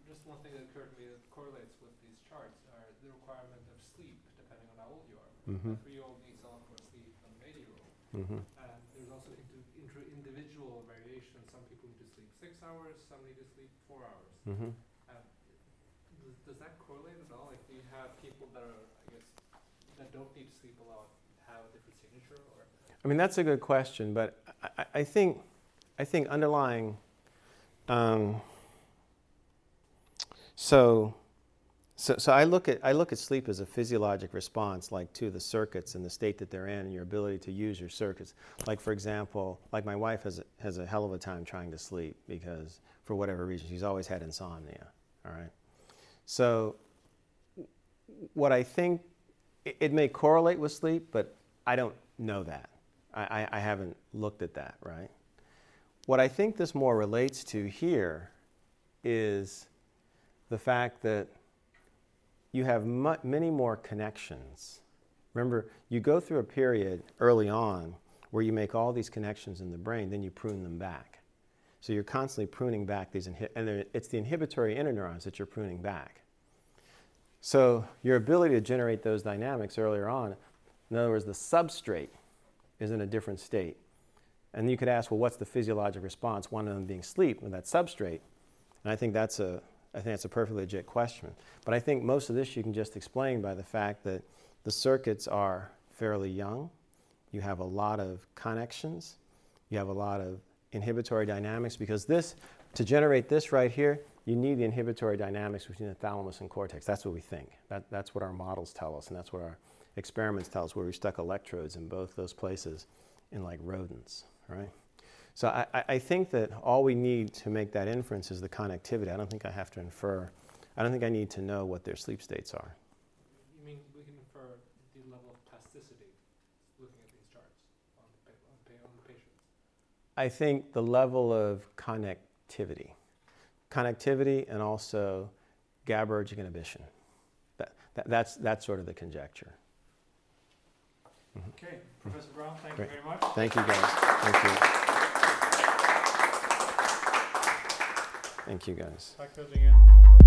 just one thing that occurred to me that correlates with these charts are the requirement of sleep, depending on how old you are. Mm-hmm. A 3-year-old needs a lot more sleep than an 80-year-old. Mm-hmm. There's also individual variation. Some people need to sleep 6 hours, some need to sleep 4 hours. Mm-hmm. Does that correlate at all? Like, do you have people that are, I guess, that don't need to sleep a lot have a different signature? Or? I mean, that's a good question, but I think underlying, so I look at sleep as a physiologic response, like to the circuits and the state that they're in, and your ability to use your circuits. Like, for example, like my wife has a hell of a time trying to sleep, because for whatever reason she's always had insomnia. All right, so what I think. It may correlate with sleep, but I don't know that. I haven't looked at that, right? What I think this more relates to here is the fact that you have many more connections. Remember, you go through a period early on where you make all these connections in the brain, then you prune them back. So you're constantly pruning back these, and it's the inhibitory interneurons that you're pruning back. So your ability to generate those dynamics earlier on, in other words, the substrate is in a different state. And you could ask, well, what's the physiologic response? One of them being sleep with that substrate. And I think that's a perfectly legit question. But I think most of this you can just explain by the fact that the circuits are fairly young. You have a lot of connections. You have a lot of inhibitory dynamics, because this, to generate this right here, you need the inhibitory dynamics between the thalamus and cortex. That's what we think. That's what our models tell us, and that's what our experiments tell us, where we stuck electrodes in both those places in like rodents, right? So I think that all we need to make that inference is the connectivity. I don't think I have to infer. I don't think I need to know what their sleep states are. You mean we can infer the level of plasticity looking at these charts on the patient? I think the level of connectivity. Connectivity and also GABAergic inhibition. That's sort of the conjecture. Mm-hmm. Okay, Professor Brown, thank Great. You very much. Thank you, guys. Thank you. Thank you, guys.